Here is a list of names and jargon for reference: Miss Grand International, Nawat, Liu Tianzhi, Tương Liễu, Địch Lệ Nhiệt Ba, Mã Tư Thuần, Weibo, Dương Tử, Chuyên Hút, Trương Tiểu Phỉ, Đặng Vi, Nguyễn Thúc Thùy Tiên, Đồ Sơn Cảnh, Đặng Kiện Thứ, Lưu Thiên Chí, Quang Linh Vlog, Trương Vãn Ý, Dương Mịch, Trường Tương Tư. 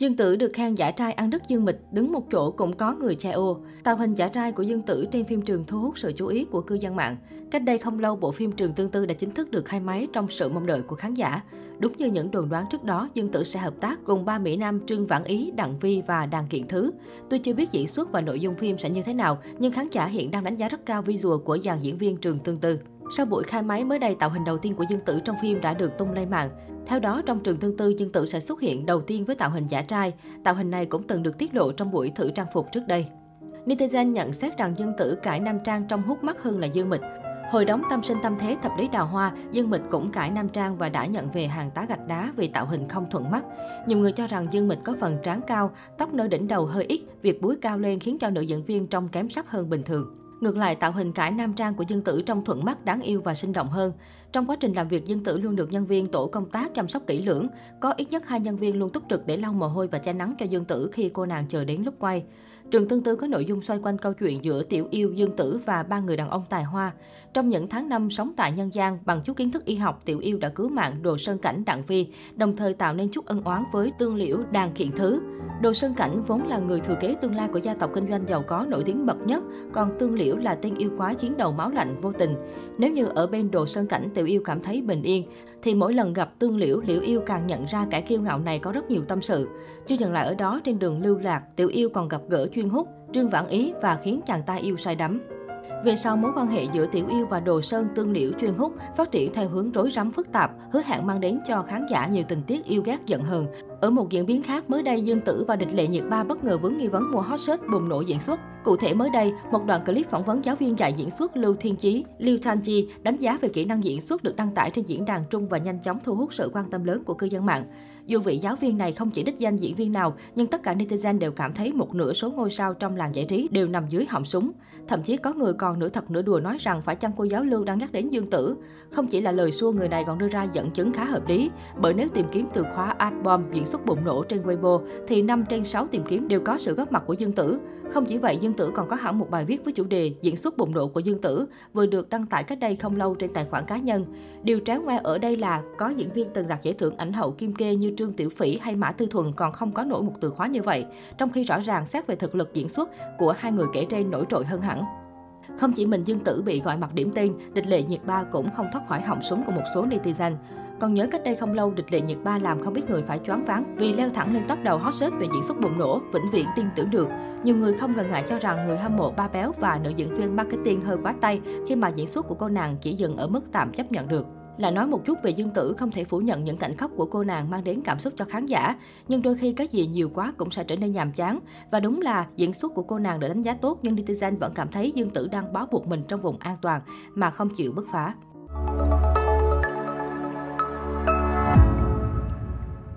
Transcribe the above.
Dương Tử được khen giả trai ăn đứt Dương Mịch, đứng một chỗ cũng có người che ô. Tạo hình giả trai của Dương Tử trên phim Trường thu hút sự chú ý của cư dân mạng. Cách đây không lâu, bộ phim Trường Tương Tư đã chính thức được khai máy trong sự mong đợi của khán giả. Đúng như những đồn đoán trước đó, Dương Tử sẽ hợp tác cùng ba mỹ nam Trương Vãn Ý, Đặng Vi và Đặng Kiện Thứ. Tuy chưa biết diễn xuất và nội dung phim sẽ như thế nào, nhưng khán giả hiện đang đánh giá rất cao visual của dàn diễn viên Trường Tương Tư. Sau buổi khai máy mới đây, tạo hình đầu tiên của Dương Tử trong phim đã được tung lên mạng. Theo đó, trong Trường Tương Tư, Dương Tử sẽ xuất hiện đầu tiên với tạo hình giả trai. Tạo hình này cũng từng được tiết lộ trong buổi thử trang phục trước đây. Netizen nhận xét rằng Dương Tử cải nam trang trông hút mắt hơn là Dương Mịch. Hồi đóng Tâm Sinh Tâm Thế Thập Lý Đào Hoa, Dương Mịch cũng cải nam trang và đã nhận về hàng tá gạch đá vì tạo hình không thuận mắt. Nhiều người cho rằng Dương Mịch có phần trán cao, tóc nơi đỉnh đầu hơi ít, việc búi cao lên khiến cho nữ diễn viên trông kém sắc hơn bình thường. Ngược lại, tạo hình cải nam trang của Dương Tử trông thuận mắt, đáng yêu và sinh động hơn. Trong quá trình làm việc, Dương Tử luôn được nhân viên tổ công tác chăm sóc kỹ lưỡng. Có ít nhất 2 nhân viên luôn túc trực để lau mồ hôi và che nắng cho Dương Tử khi cô nàng chờ đến lúc quay. Trường Tương Tư có nội dung xoay quanh câu chuyện giữa tiểu yêu Dương Tử và 3 người đàn ông tài hoa. Trong những tháng năm sống tại nhân gian, bằng chút kiến thức y học, tiểu yêu đã cứu mạng Đồ Sơn Cảnh Đặng Vi, đồng thời tạo nên chút ân oán với Tương Liễu Đặng Kiện Thứ. Đồ Sơn Cảnh vốn là người thừa kế tương lai của gia tộc kinh doanh giàu có nổi tiếng bậc nhất, còn Tương Liễu là tên yêu quái chiến đầu máu lạnh vô tình. Nếu như ở bên Đồ Sơn Cảnh tiểu yêu cảm thấy bình yên, thì mỗi lần gặp Tương Liễu, Liễu yêu càng nhận ra kẻ kiêu ngạo này có rất nhiều tâm sự. Chưa dừng lại ở đó, trên đường lưu lạc, tiểu yêu còn gặp gỡ Chuyên Hút, Trương Vãn Ý và khiến chàng ta yêu say đắm. Về sau, mối quan hệ giữa tiểu yêu và Đồ Sơn, Tương Liễu, Chuyên Hút phát triển theo hướng rối rắm phức tạp, hứa hẹn mang đến cho khán giả nhiều tình tiết yêu ghét giận hờn. Ở một diễn biến khác, mới đây Dương Tử và Địch Lệ Nhiệt Ba bất ngờ vướng nghi vấn mua hot search bùng nổ diễn xuất. Cụ thể, mới đây, một đoạn clip phỏng vấn giáo viên dạy diễn xuất Lưu Thiên Chí, Liu Tianzhi đánh giá về kỹ năng diễn xuất được đăng tải trên diễn đàn Trung và nhanh chóng thu hút sự quan tâm lớn của cư dân mạng. Dù vị giáo viên này không chỉ đích danh diễn viên nào, nhưng tất cả netizen đều cảm thấy một nửa số ngôi sao trong làng giải trí đều nằm dưới họng súng. Thậm chí có người còn nửa thật nửa đùa nói rằng phải chăng cô giáo Lưu đang nhắc đến Dương Tử. Không chỉ là lời xua, người này còn đưa ra dẫn chứng khá hợp lý, bởi nếu tìm kiếm từ khóa album diễn xuất bùng nổ trên Weibo thì 5 trên 6 tìm kiếm đều có sự góp mặt của Dương Tử. Không chỉ vậy, Dương Tử còn có hẳn một bài viết với chủ đề diễn xuất bùng nổ của Dương Tử vừa được đăng tải cách đây không lâu trên tài khoản cá nhân. Điều tráng ngoe ở đây là có diễn viên từng đạt giải thưởng ảnh hậu kim kê như Trương Tiểu Phỉ hay Mã Tư Thuần còn không có nổi một từ khóa như vậy, trong khi rõ ràng xét về thực lực diễn xuất của hai người kể trên nổi trội hơn hẳn. Không chỉ mình Dương Tử bị gọi mặt điểm tên, Địch Lệ Nhiệt Ba cũng không thoát khỏi họng súng của một số netizen. Còn nhớ cách đây không lâu, Địch Lệ Nhiệt Ba làm không biết người phải choáng váng vì leo thẳng lên top đầu hot search về diễn xuất bùng nổ, vĩnh viễn tin tưởng được. Nhiều người không ngần ngại cho rằng người hâm mộ ba béo và nữ diễn viên marketing hơi quá tay khi mà diễn xuất của cô nàng chỉ dừng ở mức tạm chấp nhận được. Là nói một chút về Dương Tử, không thể phủ nhận những cảnh khóc của cô nàng mang đến cảm xúc cho khán giả. Nhưng đôi khi cái gì nhiều quá cũng sẽ trở nên nhàm chán. Và đúng là diễn xuất của cô nàng được đánh giá tốt, nhưng netizen vẫn cảm thấy Dương Tử đang bó buộc mình trong vùng an toàn mà không chịu bứt phá.